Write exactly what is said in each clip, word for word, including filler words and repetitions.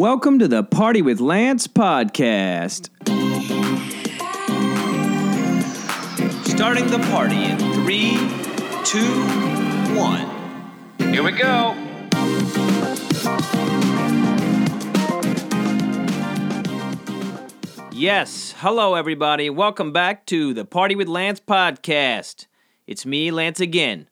Welcome to the Party with Lance podcast. Starting the party in three, two, one. Here we go. Yes. Hello, everybody. Welcome back to the Party with Lance podcast. It's me, Lance, again.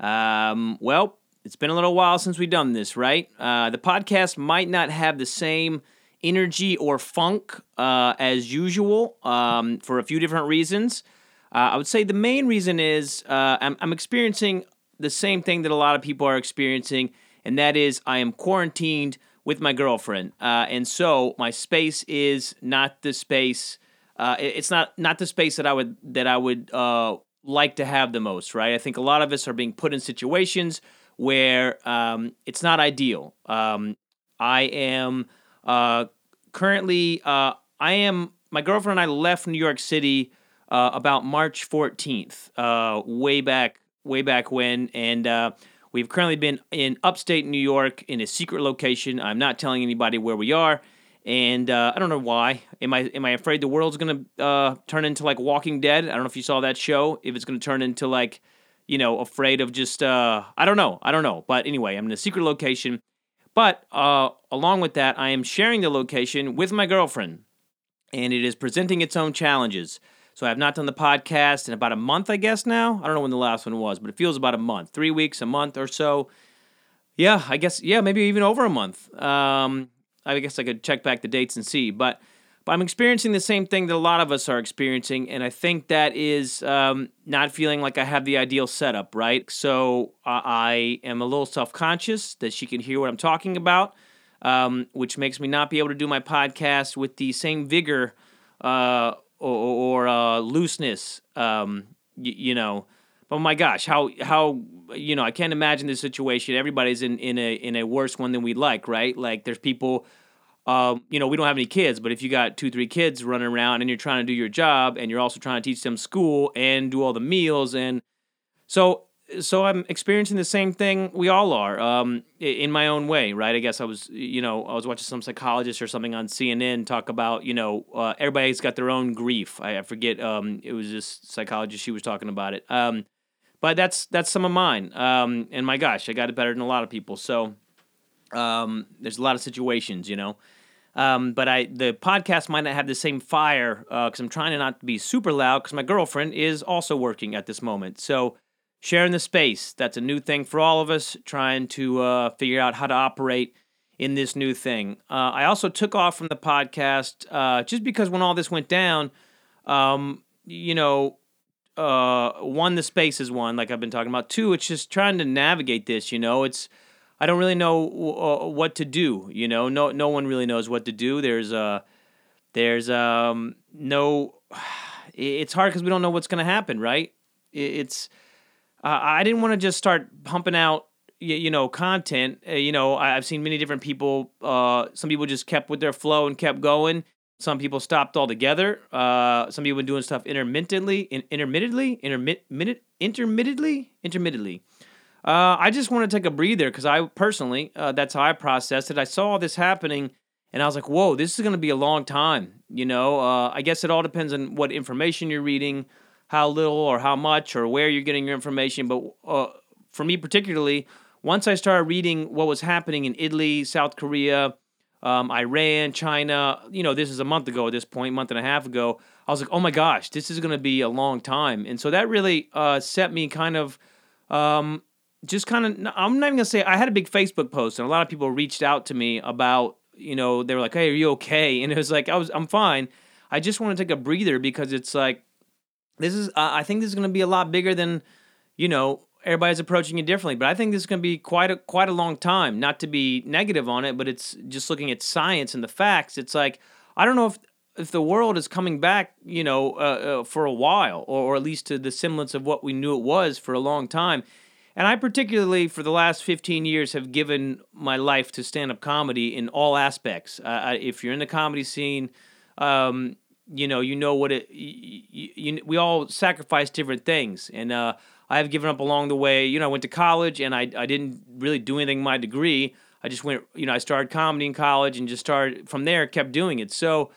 Um, well... It's been a little while since we've done this, right? Uh, the podcast might not have the same energy or funk uh, as usual um, for a few different reasons. Uh, I would say the main reason is uh, I'm, I'm experiencing the same thing that a lot of people are experiencing, and that is I am quarantined with my girlfriend. Uh, and so my space is not the space, uh, it's not, not the space that I would, that I would uh, like to have the most, right? I think a lot of us are being put in situations where um, it's not ideal. Um, I am uh, currently, uh, I am, my girlfriend and I left New York City uh, about March fourteenth, uh, way back, way back when, and uh, we've currently been in upstate New York in a secret location. I'm not telling anybody where we are, and uh, I don't know why. Am I am I afraid the world's gonna uh, turn into like Walking Dead? I don't know if you saw that show, if it's gonna turn into like, you know, afraid of just, uh, I don't know, I don't know. But anyway, I'm in a secret location. But uh, along with that, I am sharing the location with my girlfriend, and it is presenting its own challenges. So I have not done the podcast in about a month, I guess, now. I don't know when the last one was, but it feels about a month, three weeks, a month or so. Yeah, I guess, yeah, maybe even over a month. Um, I guess I could check back the dates and see. But, but I'm experiencing the same thing that a lot of us are experiencing, and I think that is um, not feeling like I have the ideal setup, right? So uh, I am a little self-conscious that she can hear what I'm talking about, um, which makes me not be able to do my podcast with the same vigor uh, or, or uh, looseness, um, y- you know. But my gosh, how, how you know, I can't imagine this situation. Everybody's in, in, a, in a worse one than we'd like, right? Like there's people... Uh, you know, we don't have any kids, but if you got two, three kids running around and you're trying to do your job and you're also trying to teach them school and do all the meals, and so so I'm experiencing the same thing we all are um, in my own way, right? I guess I was, you know, I was watching some psychologist or something on C N N talk about, you know, uh, everybody's got their own grief. I, I forget, um, it was this psychologist, she was talking about it. Um, but that's that's some of mine. Um, and my gosh, I got it better than a lot of people. So um, there's a lot of situations, you know. Um, but I the podcast might not have the same fire because uh, I'm trying to not be super loud because my girlfriend is also working at this moment. So sharing the space, that's a new thing for all of us, trying to uh, figure out how to operate in this new thing. Uh, I also took off from the podcast uh, just because when all this went down, um, you know, uh, one, the space is one, like I've been talking about. Two, it's just trying to navigate this, you know, it's I don't really know uh, what to do, you know. No, no one really knows what to do. There's uh, there's um, no. It's hard because we don't know what's going to happen, right? It's. Uh, I didn't want to just start pumping out, you, you know, content. Uh, you know, I've seen many different people. Uh, some people just kept with their flow and kept going. Some people stopped altogether. Uh, some people were doing stuff intermittently, in, intermittently, intermit, minute, intermittently, intermittently. Uh, I just want to take a breather because I personally, uh, that's how I processed it. I saw all this happening and I was like, whoa, this is going to be a long time. You know, uh, I guess it all depends on what information you're reading, how little or how much or where you're getting your information. But uh, for me particularly, once I started reading what was happening in Italy, South Korea, um, Iran, China, you know, this is a month ago at this point, month and a half ago, I was like, oh my gosh, this is going to be a long time. And so that really uh, set me kind of... Um, Just kind of, I'm not even going to say, I had a big Facebook post and a lot of people reached out to me about, you know, they were like, hey, are you okay? And it was like, I was, I'm fine. I just want to take a breather because it's like, this is, I think this is going to be a lot bigger than, you know, everybody's approaching it differently. But I think this is going to be quite a, quite a long time, not to be negative on it, but it's just looking at science and the facts. It's like, I don't know if, if the world is coming back, you know, uh, uh, for a while, or, or at least to the semblance of what we knew it was for a long time. And I particularly, for the last fifteen years, have given my life to stand-up comedy in all aspects. Uh, if you're in the comedy scene, um, you know, you know what it... You, you, we all sacrifice different things. And uh, I have given up along the way. You know, I went to college, and I, I didn't really do anything in my degree. I I just went, you know, I started comedy in college and just started from there, kept doing it. So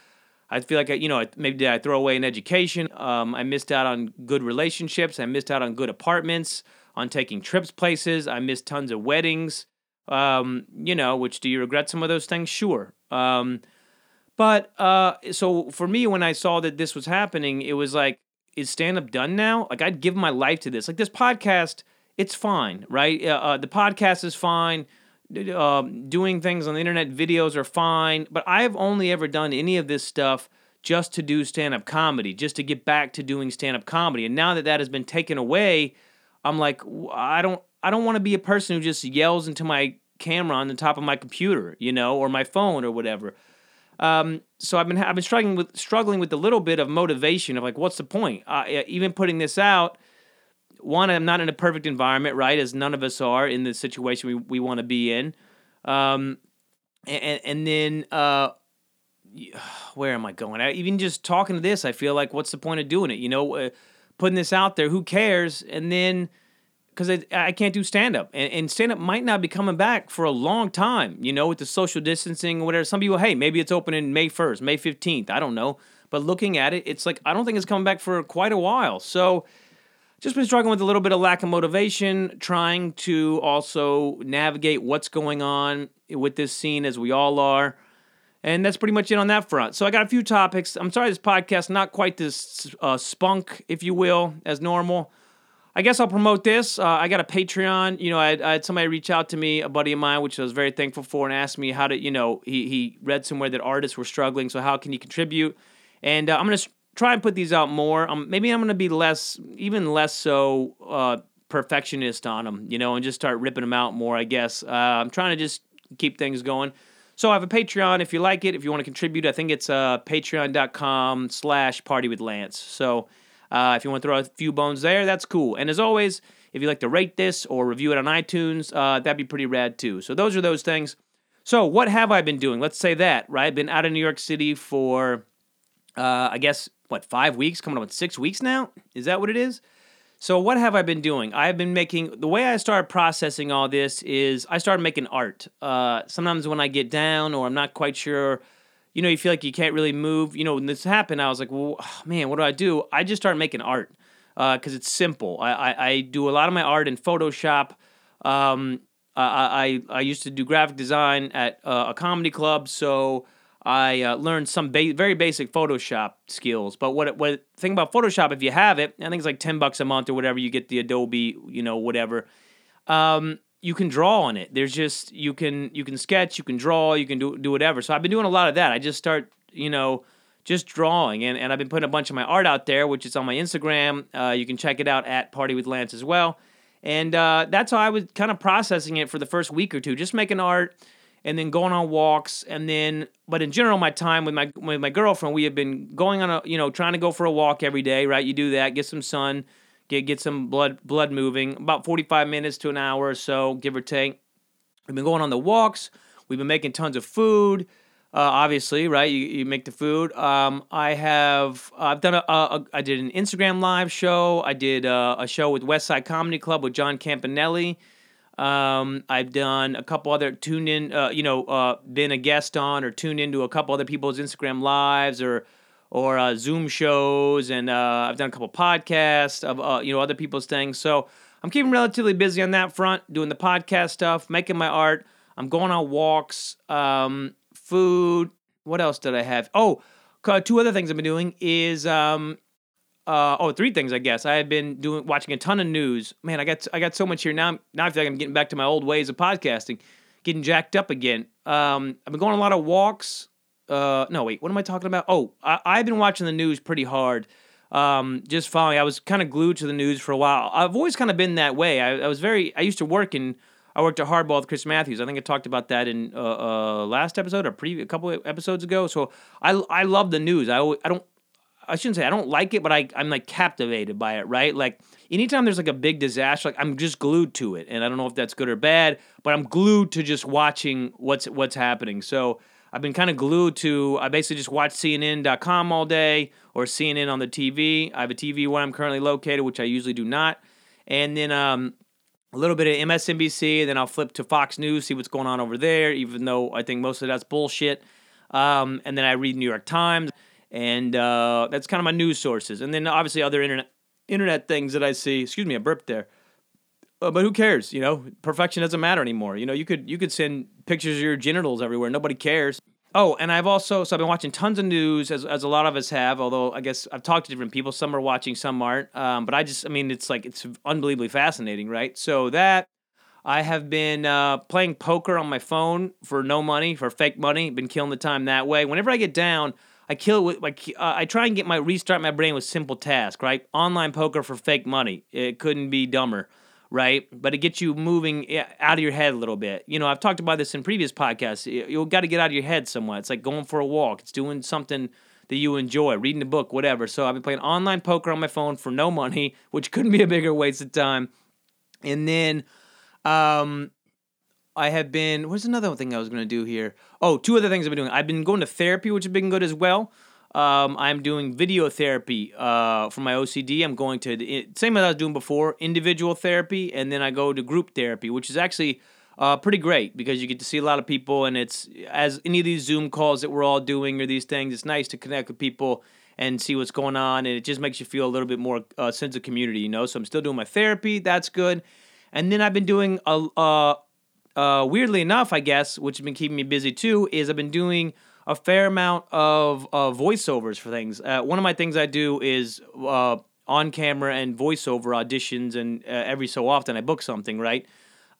I feel like, I, you know, maybe did I throw away an education? Um, I missed out on good relationships. I missed out on good apartments, on taking trips places. I missed tons of weddings, um, you know, which do you regret some of those things? Sure. Um, but uh, so for me, when I saw that this was happening, it was like, is stand-up done now? Like, I'd give my life to this. Like, this podcast, it's fine, right? Uh, uh, the podcast is fine. Um, doing things on the internet, videos are fine, but I've only ever done any of this stuff just to do stand-up comedy, just to get back to doing stand-up comedy. And now that that has been taken away, I'm like, I don't, I don't want to be a person who just yells into my camera on the top of my computer, you know, or my phone or whatever. Um, so I've been, I've been struggling with, struggling with a little bit of motivation of like, what's the point? Uh, even putting this out. One, I'm not in a perfect environment, right, as none of us are in the situation we, we want to be in. Um, and, and then, uh, where am I going? I, even just talking to this, I feel like, what's the point of doing it? You know, uh, putting this out there, who cares? And then, because I, I can't do stand-up. And, and stand-up might not be coming back for a long time, you know, with the social distancing or whatever. Some people, hey, maybe it's opening May first, May fifteenth, I don't know. But looking at it, it's like, I don't think it's coming back for quite a while. So... just been struggling with a little bit of lack of motivation, trying to also navigate what's going on with this scene as we all are. And that's pretty much it on that front. So I got a few topics. I'm sorry this podcast, not quite this uh, spunk, if you will, as normal. I guess I'll promote this. Uh, I got a Patreon. You know, I, I had somebody reach out to me, a buddy of mine, which I was very thankful for, and asked me how to, you know, he, he read somewhere that artists were struggling, so how can you contribute? And uh, I'm going to... try and put these out more. Um, maybe I'm going to be less, even less so uh, perfectionist on them, you know, and just start ripping them out more, I guess. Uh, I'm trying to just keep things going. So I have a Patreon if you like it, if you want to contribute. I think it's uh, patreon.com slash party with Lance. So uh, if you want to throw a few bones there, that's cool. And as always, if you'd like to rate this or review it on iTunes, uh, that'd be pretty rad too. So those are those things. So what have I been doing? Let's say that, right? Been out of New York City for, uh, I guess... what, five weeks? Coming up with six weeks now? Is that what it is? So what have I been doing? I've been making, the way I started processing all this is I started making art. Uh, sometimes when I get down or I'm not quite sure, you know, you feel like you can't really move. You know, when this happened, I was like, well, man, what do I do? I just started making art because uh, it's simple. I, I, I do a lot of my art in Photoshop. Um, I, I, I used to do graphic design at uh, a comedy club, so... I uh, learned some ba- very basic Photoshop skills, but what what thing about Photoshop, if you have it, I think it's like ten bucks a month or whatever, you get the Adobe, you know, whatever. Um, you can draw on it. There's just, you can you can sketch, you can draw, you can do do whatever. So I've been doing a lot of that. I just start, you know, just drawing, and, and I've been putting a bunch of my art out there, which is on my Instagram. Uh, you can check it out at Party with Lance as well. And uh, that's how I was kind of processing it for the first week or two, just making art, and then going on walks, and then, but in general, my time with my with my girlfriend, we have been going on a, you know, trying to go for a walk every day, right? You do that, get some sun, get get some blood blood moving, about forty-five minutes to an hour or so, give or take. We've been going on the walks, we've been making tons of food, uh, obviously, right? You, you make the food. Um, I have, I've done a, a, a, I did an Instagram live show, I did a, a show with Westside Comedy Club with John Campanelli. Um, I've done a couple other tuned in, uh, you know, uh, been a guest on or tuned into a couple other people's Instagram lives or, or, uh, Zoom shows. And, uh, I've done a couple podcasts of, uh, you know, other people's things. So I'm keeping relatively busy on that front, doing the podcast stuff, making my art. I'm going on walks, um, food. What else did I have? Oh, two other things I've been doing is, um, Uh, oh, three things, I guess. I had been doing watching a ton of news. Man, I got I got so much here now. Now I feel like I'm getting back to my old ways of podcasting, getting jacked up again. Um, I've been going a lot of walks. Uh, no, wait, what am I talking about? Oh, I, I've been watching the news pretty hard, um, just following. I was kind of glued to the news for a while. I've always kind of been that way. I, I was very. I used to work in. I worked at Hardball with Chris Matthews. I think I talked about that in uh, uh, last episode or pre- a couple of episodes ago. So I I love the news. I I don't. I shouldn't say I don't like it, but I, I'm, like, captivated by it, right? Like, anytime there's, like, a big disaster, like, I'm just glued to it, and I don't know if that's good or bad, but I'm glued to just watching what's what's happening. So I've been kind of glued to, I basically just watch C N N dot com all day or C N N on the T V. I have a T V where I'm currently located, which I usually do not. And then um, a little bit of M S N B C, and then I'll flip to Fox News, see what's going on over there, even though I think most of that's bullshit. Um, and then I read New York Times, and uh, that's kind of my news sources. And then obviously other internet internet things that I see. Excuse me, I burped there. Uh, but who cares? You know, perfection doesn't matter anymore. You know, you could you could send pictures of your genitals everywhere. Nobody cares. Oh, and I've also, so I've been watching tons of news, as as a lot of us have, although I guess I've talked to different people. Some are watching, some aren't. Um, but I just, I mean, it's like, it's unbelievably fascinating, right? So that, I have been uh, playing poker on my phone for no money, for fake money. Been killing the time that way. Whenever I get down, I kill it with, like, uh, I try and get my, restart my brain with simple tasks, right? Online poker for fake money. It couldn't be dumber, right? But it gets you moving out of your head a little bit. You know, I've talked about this in previous podcasts. You've got to get out of your head somewhat. It's like going for a walk. It's doing something that you enjoy, reading a book, whatever. So I've been playing online poker on my phone for no money, which couldn't be a bigger waste of time. And then um, I have been, what's another thing I was going to do here? Oh, two other things I've been doing. I've been going to therapy, which has been good as well. Um, I'm doing video therapy uh, for my O C D. I'm going to, same as I was doing before, individual therapy, and then I go to group therapy, which is actually uh, pretty great because you get to see a lot of people, and it's, as any of these Zoom calls that we're all doing or these things, it's nice to connect with people and see what's going on, and it just makes you feel a little bit more uh, sense of community, you know? So I'm still doing my therapy. That's good. And then I've been doing, a, uh, uh, weirdly enough, I guess, which has been keeping me busy too, is I've been doing a fair amount of uh, voiceovers for things. Uh, one of my things I do is uh, on-camera and voiceover auditions, and uh, every so often I book something, right?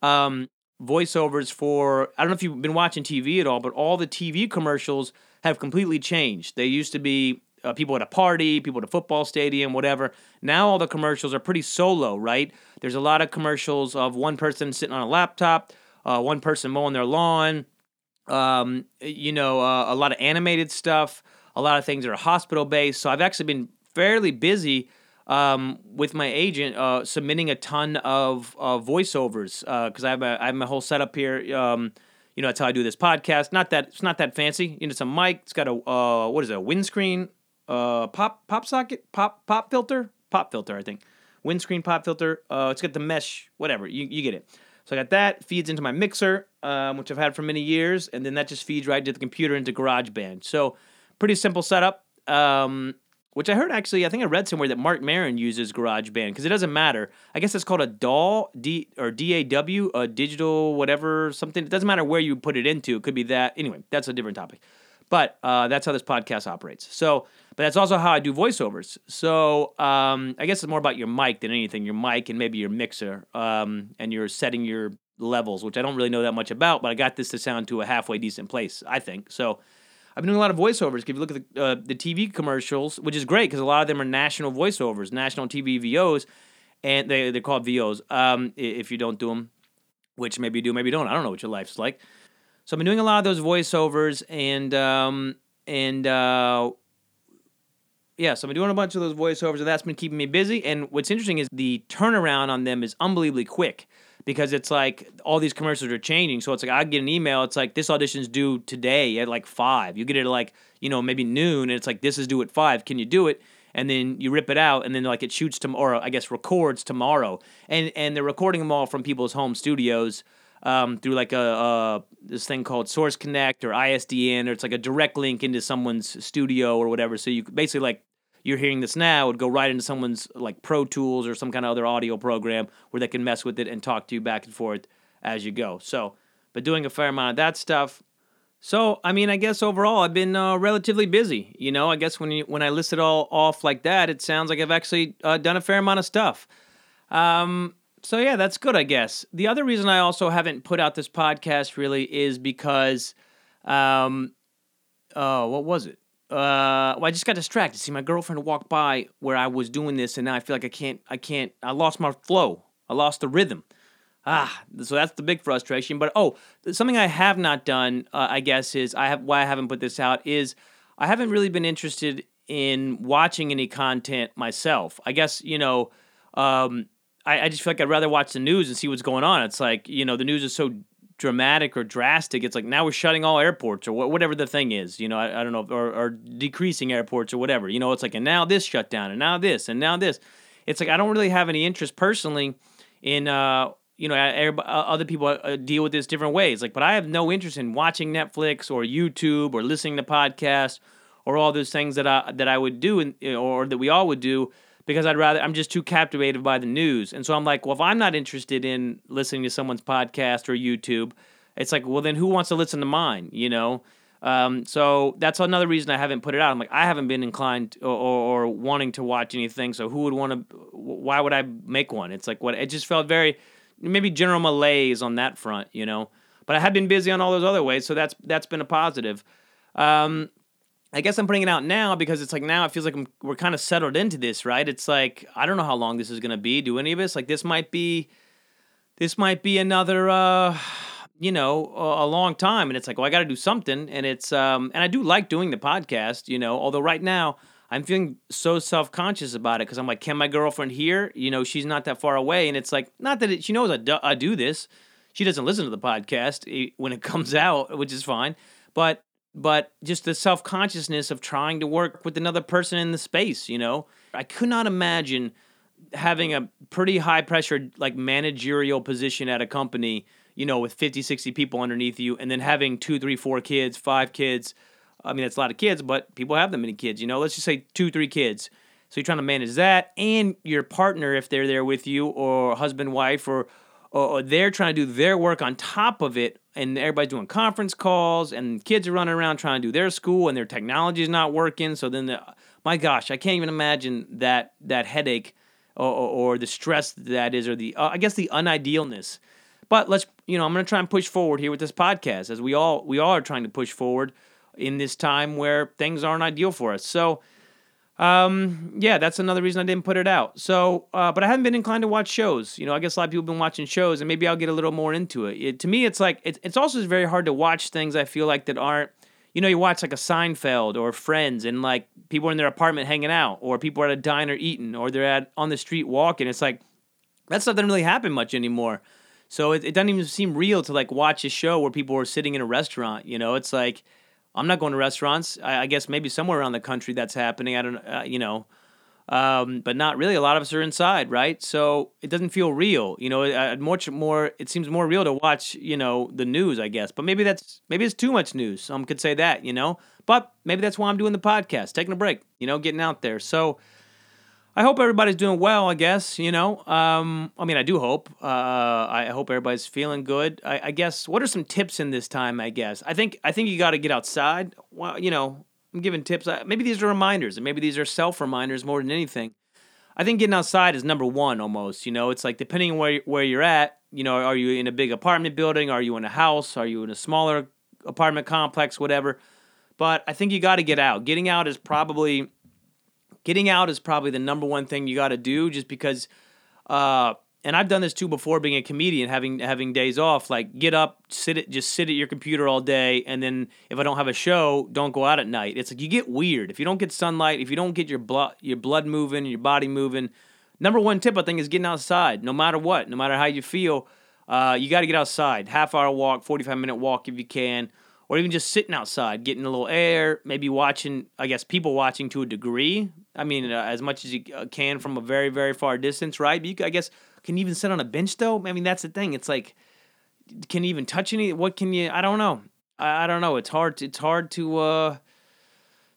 Um, voiceovers for, I don't know if you've been watching T V at all, but all the T V commercials have completely changed. They used to be uh, people at a party, people at a football stadium, whatever. Now all the commercials are pretty solo, right? There's a lot of commercials of one person sitting on a laptop, uh, one person mowing their lawn, Um, you know, uh, a lot of animated stuff, a lot of things that are hospital-based. So I've actually been fairly busy um, with my agent uh, submitting a ton of uh, voiceovers because uh, I have a, I have my whole setup here. Um, you know, that's how I do this podcast. Not that it's not that fancy. You know, it's a mic. It's got a uh, what is it? A windscreen uh, pop pop socket pop pop filter pop filter. I think windscreen pop filter. Uh, it's got the mesh. Whatever you you get it. So I got that, feeds into my mixer, um, which I've had for many years, and then that just feeds right to the computer into GarageBand. So pretty simple setup, um, which I heard actually, I think I read somewhere that Mark Marin uses GarageBand, because it doesn't matter. I guess it's called a D A W, D, or D A W, a digital whatever, something. It doesn't matter where you put it into. It could be that. Anyway, that's a different topic. But uh, that's how this podcast operates. So, but that's also how I do voiceovers. So um, I guess it's more about your mic than anything, your mic and maybe your mixer um, and you're setting your levels, which I don't really know that much about, but I got this to sound to a halfway decent place, I think. So I've been doing a lot of voiceovers. If you look at the, uh, the T V commercials, which is great because a lot of them are national voiceovers, national T V V Os, and they, they're called V Os um, if you don't do them, which maybe you do, maybe you don't. I don't know what your life's like. So I've been doing a lot of those voiceovers, and um, and uh, yeah, so I've been doing a bunch of those voiceovers, and that's been keeping me busy. And what's interesting is the turnaround on them is unbelievably quick because it's like all these commercials are changing. So it's like I get an email, it's like this audition's due today at like five. You get it at like, you know, maybe noon, and it's like this is due at five. Can you do it? And then you rip it out, and then like it shoots tomorrow, I guess records tomorrow, and and they're recording them all from people's home studios. Um, through like a uh, this thing called Source Connect or I S D N, or it's like a direct link into someone's studio or whatever. So you basically like you're hearing this now would go right into someone's like Pro Tools or some kind of other audio program where they can mess with it and talk to you back and forth as you go. So, but doing a fair amount of that stuff. So, I mean, I guess overall I've been uh, relatively busy. You know, I guess when you, when I list it all off like that, it sounds like I've actually uh, done a fair amount of stuff. Um, So, yeah, that's good, I guess. The other reason I also haven't put out this podcast really is because, um, oh, what was it? Uh, well, I just got distracted. See, my girlfriend walked by where I was doing this, and now I feel like I can't, I can't, I lost my flow. I lost the rhythm. Ah, so that's the big frustration. But, oh, something I have not done, uh, I guess, is I have why I haven't put this out is I haven't really been interested in watching any content myself. I guess, you know, um... I just feel like I'd rather watch the news and see what's going on. It's like, you know, the news is so dramatic or drastic. It's like now we're shutting all airports or whatever the thing is, you know, I, I don't know, or, or decreasing airports or whatever. You know, it's like, and now this shut down and now this and now this. It's like I don't really have any interest personally in, uh, you know, other people deal with this different ways. Like, but I have no interest in watching Netflix or YouTube or listening to podcasts or all those things that I that I would do and or that we all would do, because I'd rather I'm just too captivated by the news. And so I'm like, well, if I'm not interested in listening to someone's podcast or YouTube, it's like, well, then who wants to listen to mine? You know, um, so that's another reason I haven't put it out. I'm like, I haven't been inclined or, or, or wanting to watch anything. So who would want to? Why would I make one? It's like what it just felt very. Maybe general malaise on that front, you know. But I have been busy on all those other ways, so that's that's been a positive. Um, I guess I'm putting it out now because it's like now it feels like I'm, we're kind of settled into this, right? It's like I don't know how long this is going to be. Do any of us like this might be, this might be another, uh, you know, a, a long time. And it's like, well, I got to do something. And it's um, and I do like doing the podcast, you know. Although right now I'm feeling so self-conscious about it because I'm like, can my girlfriend hear? You know, she's not that far away. And it's like, not that it, she knows I do, I do this. She doesn't listen to the podcast when it comes out, which is fine. But but just the self-consciousness of trying to work with another person in the space, you know. I could not imagine having a pretty high-pressure, like, managerial position at a company, you know, with fifty, sixty people underneath you, and then having two, three, four kids, five kids. I mean, that's a lot of kids, but people have that many kids, you know? Let's just say two, three kids. So you're trying to manage that and your partner, if they're there with you, or husband, wife, or, or, or they're trying to do their work on top of it, and everybody's doing conference calls, and kids are running around trying to do their school, and their technology is not working. So then, the, my gosh, I can't even imagine that that headache or, or, or the stress that is, or the, uh, I guess, the unidealness. But let's, you know, I'm going to try and push forward here with this podcast, as we all we all are trying to push forward in this time where things aren't ideal for us. So, um, yeah, that's another reason I didn't put it out. So, uh, but I haven't been inclined to watch shows. You know, I guess a lot of people have been watching shows, and maybe I'll get a little more into it. It to me, it's like, it's, it's also very hard to watch things I feel like that aren't, you know, you watch like a Seinfeld or Friends, and like people are in their apartment hanging out, or people are at a diner eating, or they're at on the street walking. It's like, that stuff doesn't really happen much anymore. So it, it doesn't even seem real to like watch a show where people are sitting in a restaurant, you know, it's like, I'm not going to restaurants. I, I guess maybe somewhere around the country that's happening. I don't, uh, you know, um, but not really. A lot of us are inside, right? So it doesn't feel real, you know. I, much more, it seems more real to watch, you know, the news, I guess. But maybe that's maybe it's too much news. Some could say that, you know. But maybe that's why I'm doing the podcast, taking a break, you know, getting out there. So I hope everybody's doing well, I guess, you know. Um, I mean, I do hope. Uh, I hope everybody's feeling good. I, I guess, what are some tips in this time, I guess? I think I think you got to get outside. Well, you know, I'm giving tips. Maybe these are reminders, and maybe these are self-reminders more than anything. I think getting outside is number one almost, you know. It's like depending on where, where you're at, you know, are you in a big apartment building? Are you in a house? Are you in a smaller apartment complex? Whatever. But I think you got to get out. Getting out is probably... Getting out is probably the number one thing you got to do, just because, uh, and I've done this too before being a comedian, having having days off, like get up, sit at, just sit at your computer all day, and then if I don't have a show, don't go out at night. It's like you get weird. If you don't get sunlight, if you don't get your, blo- your blood moving, your body moving, number one tip I think is getting outside, no matter what, no matter how you feel, uh, you got to get outside. Half hour walk, forty-five minute walk if you can. Or even just sitting outside, getting a little air, maybe watching, I guess, people watching to a degree. I mean, uh, as much as you can from a very, very far distance, right? But you, I guess, can you even sit on a bench, though? I mean, that's the thing. It's like, can you even touch any? What can you, I don't know. I, I don't know. It's hard to, it's hard to, uh,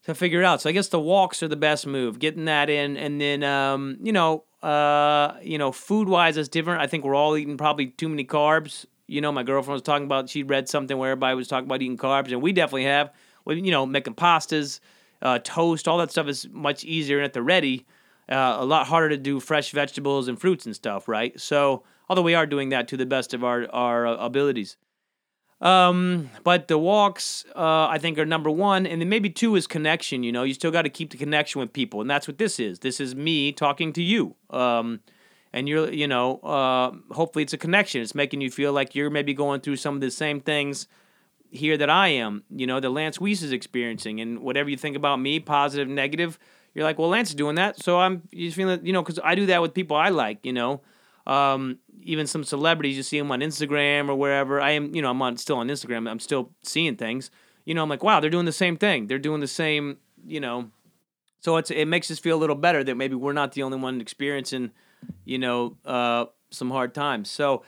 to figure it out. So I guess the walks are the best move, getting that in. And then, um, you know, uh, you know, food-wise, it's different. I think we're all eating probably too many carbs. You know, my girlfriend was talking about, she read something where everybody was talking about eating carbs, and we definitely have. We, you know, making pastas, uh, toast, all that stuff is much easier and at the ready. Uh, a lot harder to do fresh vegetables and fruits and stuff, right? So, although we are doing that to the best of our, our uh, abilities. Um, but the walks, uh, I think, are number one. And then maybe two is connection, you know. You still got to keep the connection with people, and that's what this is. This is me talking to you. Um And you're, you know, uh, hopefully it's a connection. It's making you feel like you're maybe going through some of the same things here that I am, you know, that Lance Weiss is experiencing. And whatever you think about me, positive, negative, you're like, well, Lance is doing that. So I'm just feeling, you know, because I do that with people I like, you know. Um, even some celebrities, you see them on Instagram or wherever. I am, you know, I'm on, still on Instagram. I'm still seeing things. You know, I'm like, wow, they're doing the same thing. They're doing the same, you know. So it's it makes us feel a little better that maybe we're not the only one experiencing, you know, uh, some hard times. So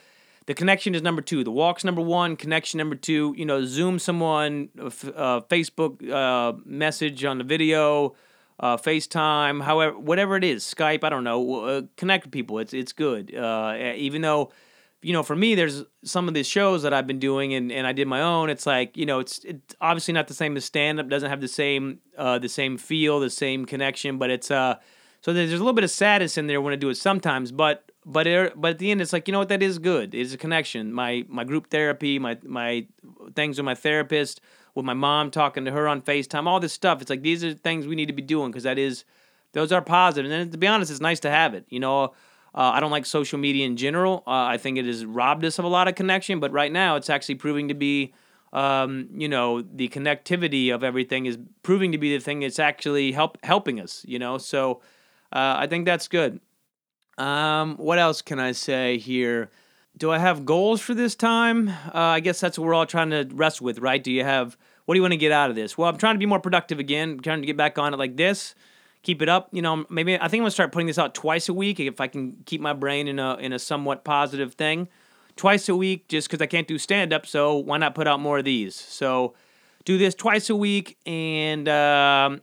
The connection is number two. The walk's number one. Connection number two. You know, Zoom someone, uh, Facebook uh, message on the video, uh, FaceTime, however, whatever it is, Skype. I don't know. Uh, connect with people. It's it's good. Uh, even though, you know, for me, there's some of these shows that I've been doing, and, and I did my own. It's like, you know, it's it's obviously not the same as stand up. Doesn't have the same uh, the same feel, the same connection. But it's uh, so there's a little bit of sadness in there when I do it sometimes, but. But it, but at the end, it's like, you know what, that is good. It's a connection. My my group therapy, my my things with my therapist, with my mom, talking to her on FaceTime, all this stuff. It's like, these are things we need to be doing because that is, those are positive. And to be honest, it's nice to have it. You know, uh, I don't like social media in general. Uh, I think it has robbed us of a lot of connection. But right now, it's actually proving to be, um, you know, the connectivity of everything is proving to be the thing that's actually help helping us, you know. So uh, I think that's good. Um, what else can I say here? Do I have goals for this time? Uh, I guess that's what we're all trying to wrestle with, right? Do you have, what do you want to get out of this? Well, I'm trying to be more productive again. I'm trying to get back on it like this, keep it up. You know, maybe, I think I'm gonna start putting this out twice a week if I can keep my brain in a, in a somewhat positive thing. Twice a week, just because I can't do stand-up, so why not put out more of these? So, do this twice a week, and, um...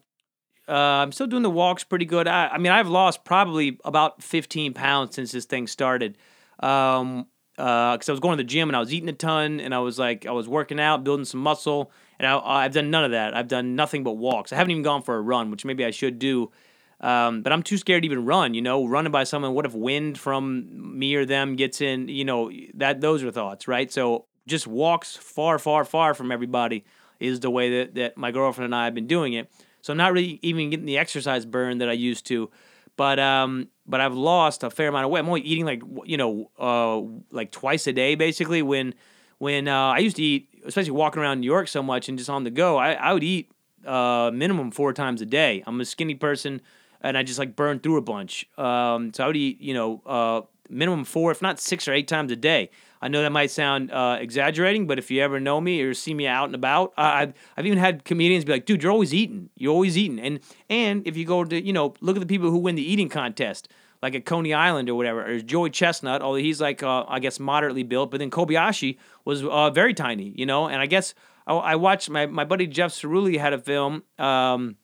Uh, I'm still doing the walks pretty good. I, I mean, I've lost probably about fifteen pounds since this thing started. Um, uh, cause I was going to the gym and I was eating a ton and I was like, I was working out, building some muscle, and I, I've done none of that. I've done nothing but walks. I haven't even gone for a run, which maybe I should do. Um, but I'm too scared to even run, you know, running by someone. What if wind from me or them gets in, you know, that, those are thoughts, right? So just walks far, far, far from everybody is the way that, that my girlfriend and I have been doing it. So I'm not really even getting the exercise burn that I used to, but um, but I've lost a fair amount of weight. I'm only eating like you know, uh, like twice a day basically. When when uh, I used to eat, especially walking around New York so much and just on the go, I, I would eat uh, minimum four times a day. I'm a skinny person, and I just like burn through a bunch. Um, so I would eat you know uh, minimum four, if not six or eight times a day. I know that might sound uh, exaggerating, but if you ever know me or see me out and about, uh, I've, I've even had comedians be like, dude, you're always eating. You're always eating. And and if you go to, you know, look at the people who win the eating contest, like at Coney Island or whatever, or Joey Chestnut, although he's like, uh, I guess, moderately built, but then Kobayashi was uh, very tiny, you know? And I guess I, I watched, my, my buddy Jeff Cerulli had a film, um,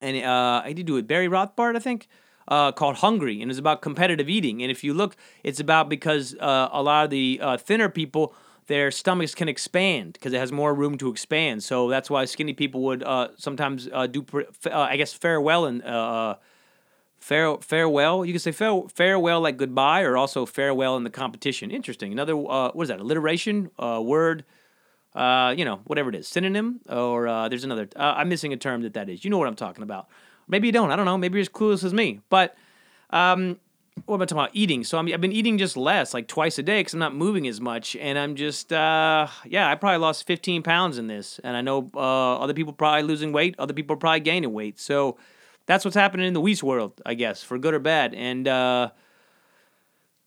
and uh, he did do it, Barry Rothbard, I think. Uh, called Hungry, and it's about competitive eating. And if you look, it's about because uh, a lot of the uh, thinner people, their stomachs can expand because it has more room to expand. So that's why skinny people would uh, sometimes uh, do, pre- uh, I guess, farewell and uh, fare- farewell. You can say fare- farewell like goodbye, or also farewell in the competition. Interesting. Another uh, what is that? Alliteration uh, word. Uh, you know, whatever it is, synonym, or uh, there's another. Uh, I'm missing a term that that is. You know what I'm talking about. Maybe you don't. I don't know. Maybe you're as clueless as me. But um, what am I talking about? Eating. So I mean, I've been eating just less, like twice a day, because I'm not moving as much. And I'm just, uh, yeah, I probably lost fifteen pounds in this. And I know uh, other people probably losing weight. Other people are probably gaining weight. So that's what's happening in the Weiss world, I guess, for good or bad. And uh,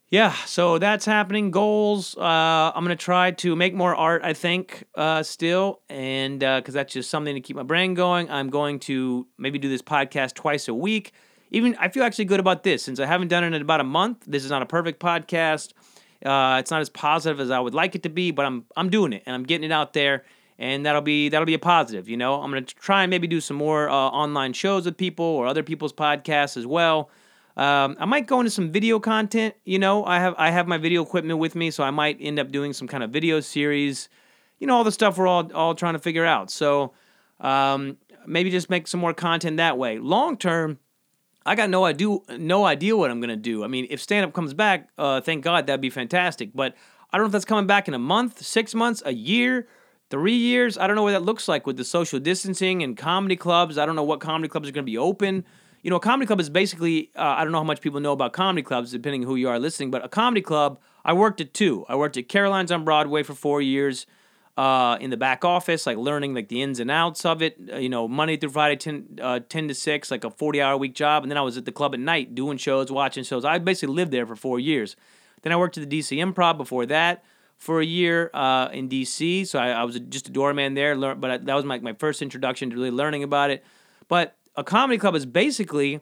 yeah, so that's happening. Goals. Uh, I'm going to try to make more art, I think, uh, still. And because uh, that's just something to keep my brain going. I'm going to maybe do this podcast twice a week. Even I feel actually good about this since I haven't done it in about a month. This is not a perfect podcast. Uh, it's not as positive as I would like it to be, but I'm I'm doing it and I'm getting it out there. And that'll be that'll be a positive, you know. I'm going to try and maybe do some more uh, online shows with people or other people's podcasts as well. Um, I might go into some video content, you know, I have, I have my video equipment with me, so I might end up doing some kind of video series, you know, all the stuff we're all, all trying to figure out. So, um, maybe just make some more content that way. Long term, I got no idea, no idea what I'm going to do. I mean, if stand-up comes back, uh, thank God, that'd be fantastic. But I don't know if that's coming back in a month, six months, a year, three years. I don't know what that looks like with the social distancing and comedy clubs. I don't know what comedy clubs are going to be open. You know, a comedy club is basically, uh, I don't know how much people know about comedy clubs, depending who you are listening, but a comedy club, I worked at two. I worked at Caroline's on Broadway for four years uh, in the back office, like learning like the ins and outs of it, you know, Monday through Friday, ten to six, like a forty-hour week job. And then I was at the club at night doing shows, watching shows. I basically lived there for four years. Then I worked at the D C Improv before that for a year uh, in D C. So I, I was just a doorman there, learn, but I, that was my, my first introduction to really learning about it. But a comedy club is basically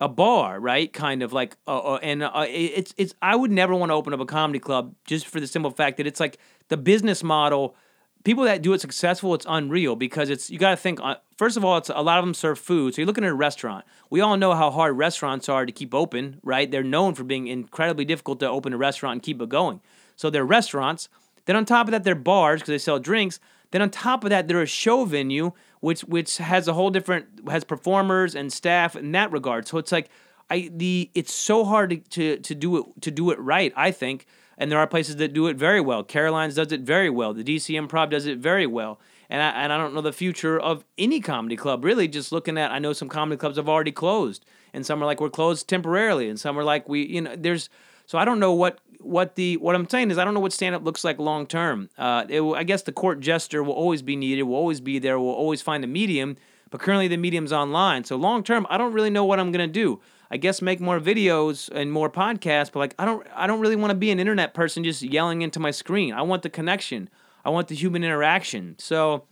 a bar, right? Kind of like, uh, and uh, it's it's. I would never want to open up a comedy club just for the simple fact that it's like the business model. People that do it successful, it's unreal because it's, you got to think, uh, first of all, it's a lot of them serve food. So you're looking at a restaurant. We all know how hard restaurants are to keep open, right? They're known for being incredibly difficult to open a restaurant and keep it going. So they're restaurants. Then on top of that, they're bars because they sell drinks. Then on top of that, they're a show venue, which which has a whole different, has performers and staff in that regard. So it's like, I the it's so hard to, to, to do it to do it right, I think. And there are places that do it very well. Caroline's does it very well. The D C Improv does it very well. And I and I don't know the future of any comedy club, really, just looking at, I know some comedy clubs have already closed. And some are like, we're closed temporarily. And some are like, we, you know, there's, so I don't know what, what the, what I'm saying is I don't know what stand-up looks like long-term. Uh, it will, I guess the court jester will always be needed, will always be there, will always find a medium. But currently the medium's online. So long-term, I don't really know what I'm going to do. I guess make more videos and more podcasts, but like I don't I don't really want to be an internet person just yelling into my screen. I want the connection. I want the human interaction. So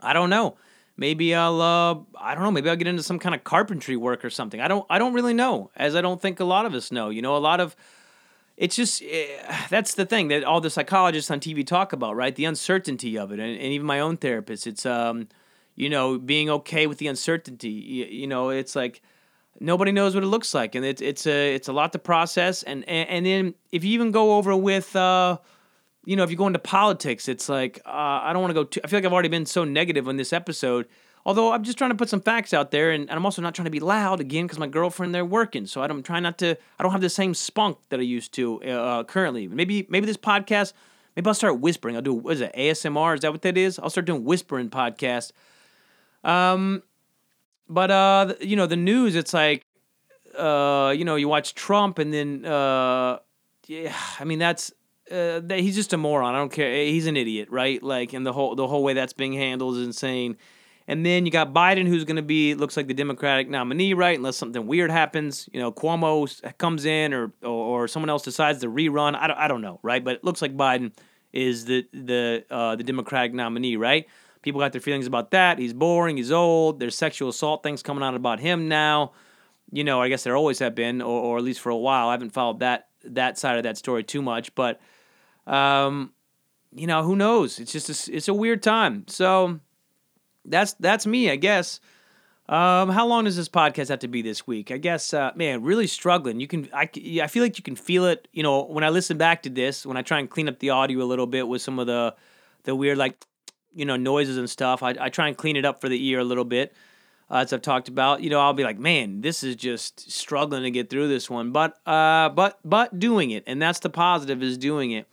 I don't know. Maybe I'll uh, I don't know, maybe I'll get into some kind of carpentry work or something. I don't I don't really know, as I don't think a lot of us know. You know, a lot of it's just it, that's the thing that all the psychologists on T V talk about, right? The uncertainty of it. And, and even my own therapist, it's um you know, being okay with the uncertainty. You, you know, it's like nobody knows what it looks like, and it's it's a it's a lot to process. And, and, and then if you even go over with, uh, you know, if you go into politics, it's like uh, I don't want to go too. I feel like I've already been so negative on this episode. Although I'm just trying to put some facts out there, and, and I'm also not trying to be loud again because my girlfriend they're working, so I'm trying not to. I don't have the same spunk that I used to uh, currently. Maybe maybe this podcast. Maybe I'll start whispering. I'll do what is it A S M R? Is that what that is? I'll start doing whispering podcasts. Um. But, uh, you know, the news, it's like, uh, you know, you watch Trump and then, uh, yeah, I mean, that's, uh, he's just a moron. I don't care. He's an idiot, right? Like, and the whole, the whole way that's being handled is insane. And then you got Biden, who's going to be, looks like the Democratic nominee, right? Unless something weird happens, you know, Cuomo comes in or, or, or someone else decides to rerun. I don't, I don't know. Right. But it looks like Biden is the, the, uh, the Democratic nominee, right? People got their feelings about that. He's boring. He's old. There's sexual assault things coming out about him now. You know, I guess there always have been, or, or at least for a while. I haven't followed that that side of that story too much, but um, you know, who knows? It's just a, it's a weird time. So that's that's me, I guess. Um, how long does this podcast have to be this week? I guess, uh, man, really struggling. You can, I, I feel like you can feel it. You know, when I listen back to this, when I try and clean up the audio a little bit with some of the the weird like. you know, noises and stuff. I, I try and clean it up for the ear a little bit, uh, as I've talked about. You know, I'll be like, man, this is just struggling to get through this one, but uh, but but doing it, and that's the positive is doing it.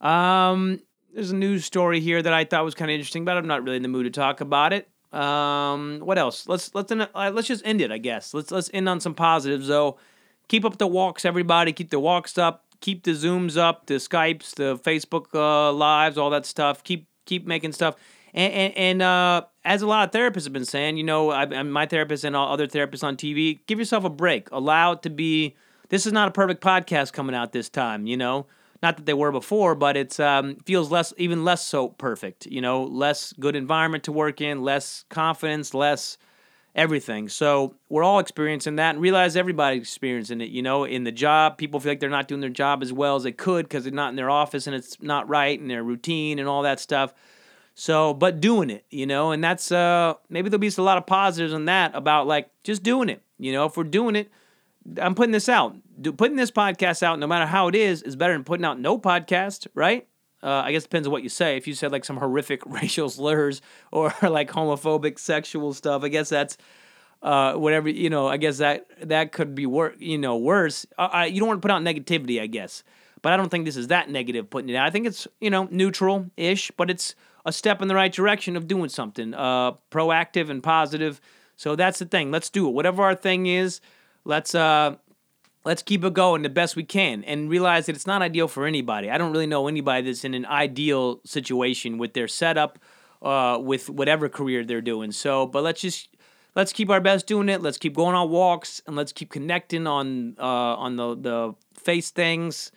Um, there's a news story here that I thought was kind of interesting, but I'm not really in the mood to talk about it. Um, what else? Let's let's end it, uh, let's just end it, I guess. Let's let's end on some positives though. Keep up the walks, everybody. Keep the walks up. Keep the Zooms up. The Skypes, the Facebook uh, lives, all that stuff. Keep Keep making stuff, and and, and uh, as a lot of therapists have been saying, you know, I, I'm my therapist and all other therapists on T V, give yourself a break. Allow it to be. This is not a perfect podcast coming out this time, you know. Not that they were before, but it's um, feels less, even less so perfect. You know, less good environment to work in, less confidence, less everything. So we're all experiencing that, and realize everybody's experiencing it. You know, in the job, people feel like they're not doing their job as well as they could because they're not in their office and it's not right and their routine and all that stuff. So, but doing it, you know, and that's uh maybe there'll be a lot of positives on that about like just doing it. You know, if we're doing it, I'm putting this out, Do, putting this podcast out, no matter how it is, is better than putting out no podcast, right? Uh, I guess it depends on what you say. If you said like some horrific racial slurs or like homophobic sexual stuff, I guess that's uh, whatever, you know, I guess that that could be wor- you know, worse. Uh, I, you don't want to put out negativity, I guess. But I don't think this is that negative putting it out. I think it's, you know, neutral-ish, but it's a step in the right direction of doing something uh, proactive and positive. So that's the thing. Let's do it. Whatever our thing is, let's... Uh, Let's keep it going the best we can and realize that it's not ideal for anybody. I don't really know anybody that's in an ideal situation with their setup, uh, with whatever career they're doing. So, but let's just, let's keep our best doing it. Let's keep going on walks and let's keep connecting on, uh, on the, the face things.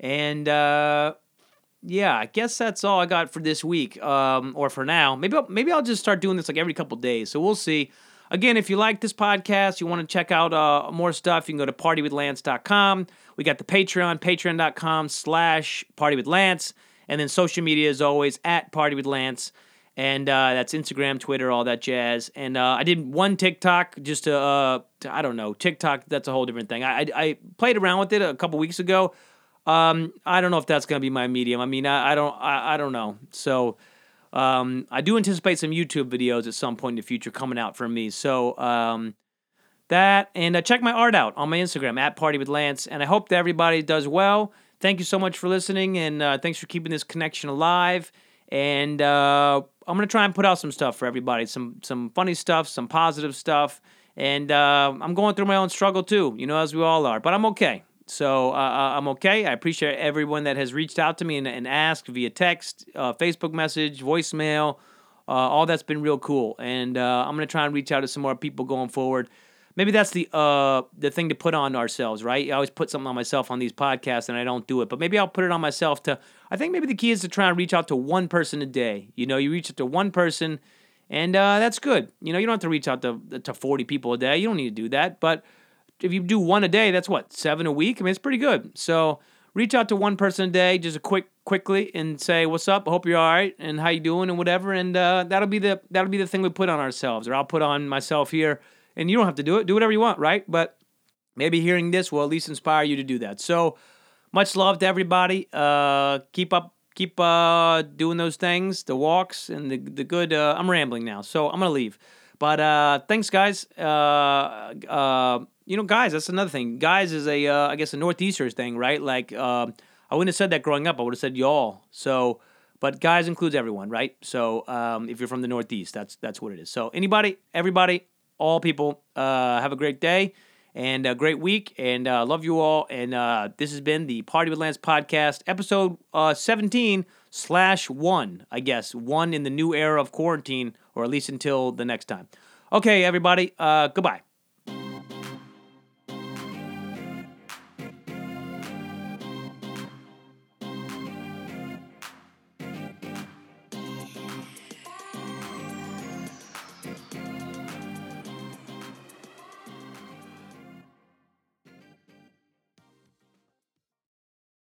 And, uh, yeah, I guess that's all I got for this week. Um, or for now, maybe, I'll, maybe I'll just start doing this like every couple days. So we'll see. Again, if you like this podcast, you want to check out uh, more stuff, you can go to party with lance dot com. We got the Patreon, patreon dot com slash party with lance. And then social media is always at Party with Lance. And uh, that's Instagram, Twitter, all that jazz. And uh, I did one TikTok just to, uh, to, I don't know, TikTok, that's a whole different thing. I, I, I played around with it a couple weeks ago. Um, I don't know if that's going to be my medium. I mean, I, I don't I, I don't know. So um, I do anticipate some YouTube videos at some point in the future coming out from me. So um, that, and uh, check my art out on my Instagram, at Party with Lance. And I hope that everybody does well. Thank you so much for listening, and uh, thanks for keeping this connection alive. And uh, I'm going to try and put out some stuff for everybody, some some funny stuff, some positive stuff. And uh, I'm going through my own struggle too, you know, as we all are. But I'm okay. So uh, I'm okay. I appreciate everyone that has reached out to me and, and asked via text, uh, Facebook message, voicemail. Uh, all that's been real cool. And uh, I'm going to try and reach out to some more people going forward. Maybe that's the uh, the thing to put on ourselves, right? I always put something on myself on these podcasts, and I don't do it. But maybe I'll put it on myself to... I think maybe the key is to try and reach out to one person a day. You know, you reach out to one person, and uh, that's good. You know, you don't have to reach out to to forty people a day. You don't need to do that. But if you do one a day, that's what, seven a week? I mean, it's pretty good. So reach out to one person a day, just a quick quickly, and say, what's up? I hope you're all right, and how you doing, and whatever. And uh, that'll be the that'll be the thing we put on ourselves, or I'll put on myself here. And you don't have to do it. Do whatever you want, right? But maybe hearing this will at least inspire you to do that. So much love to everybody. Uh, keep up, keep uh, doing those things, the walks and the the good. Uh, I'm rambling now, so I'm gonna leave. But uh, thanks, guys. Uh, uh, you know, guys, that's another thing. Guys is a, uh, I guess, a Northeasters thing, right? Like uh, I wouldn't have said that growing up. I would have said y'all. So, but guys includes everyone, right? So um, if you're from the Northeast, that's that's what it is. So anybody, everybody. All people, uh, have a great day and a great week, and uh, love you all. And uh, this has been the Party with Lance podcast, episode uh, seventeen slash one, I guess, one in the new era of quarantine, or at least until the next time. Okay, everybody, uh, goodbye.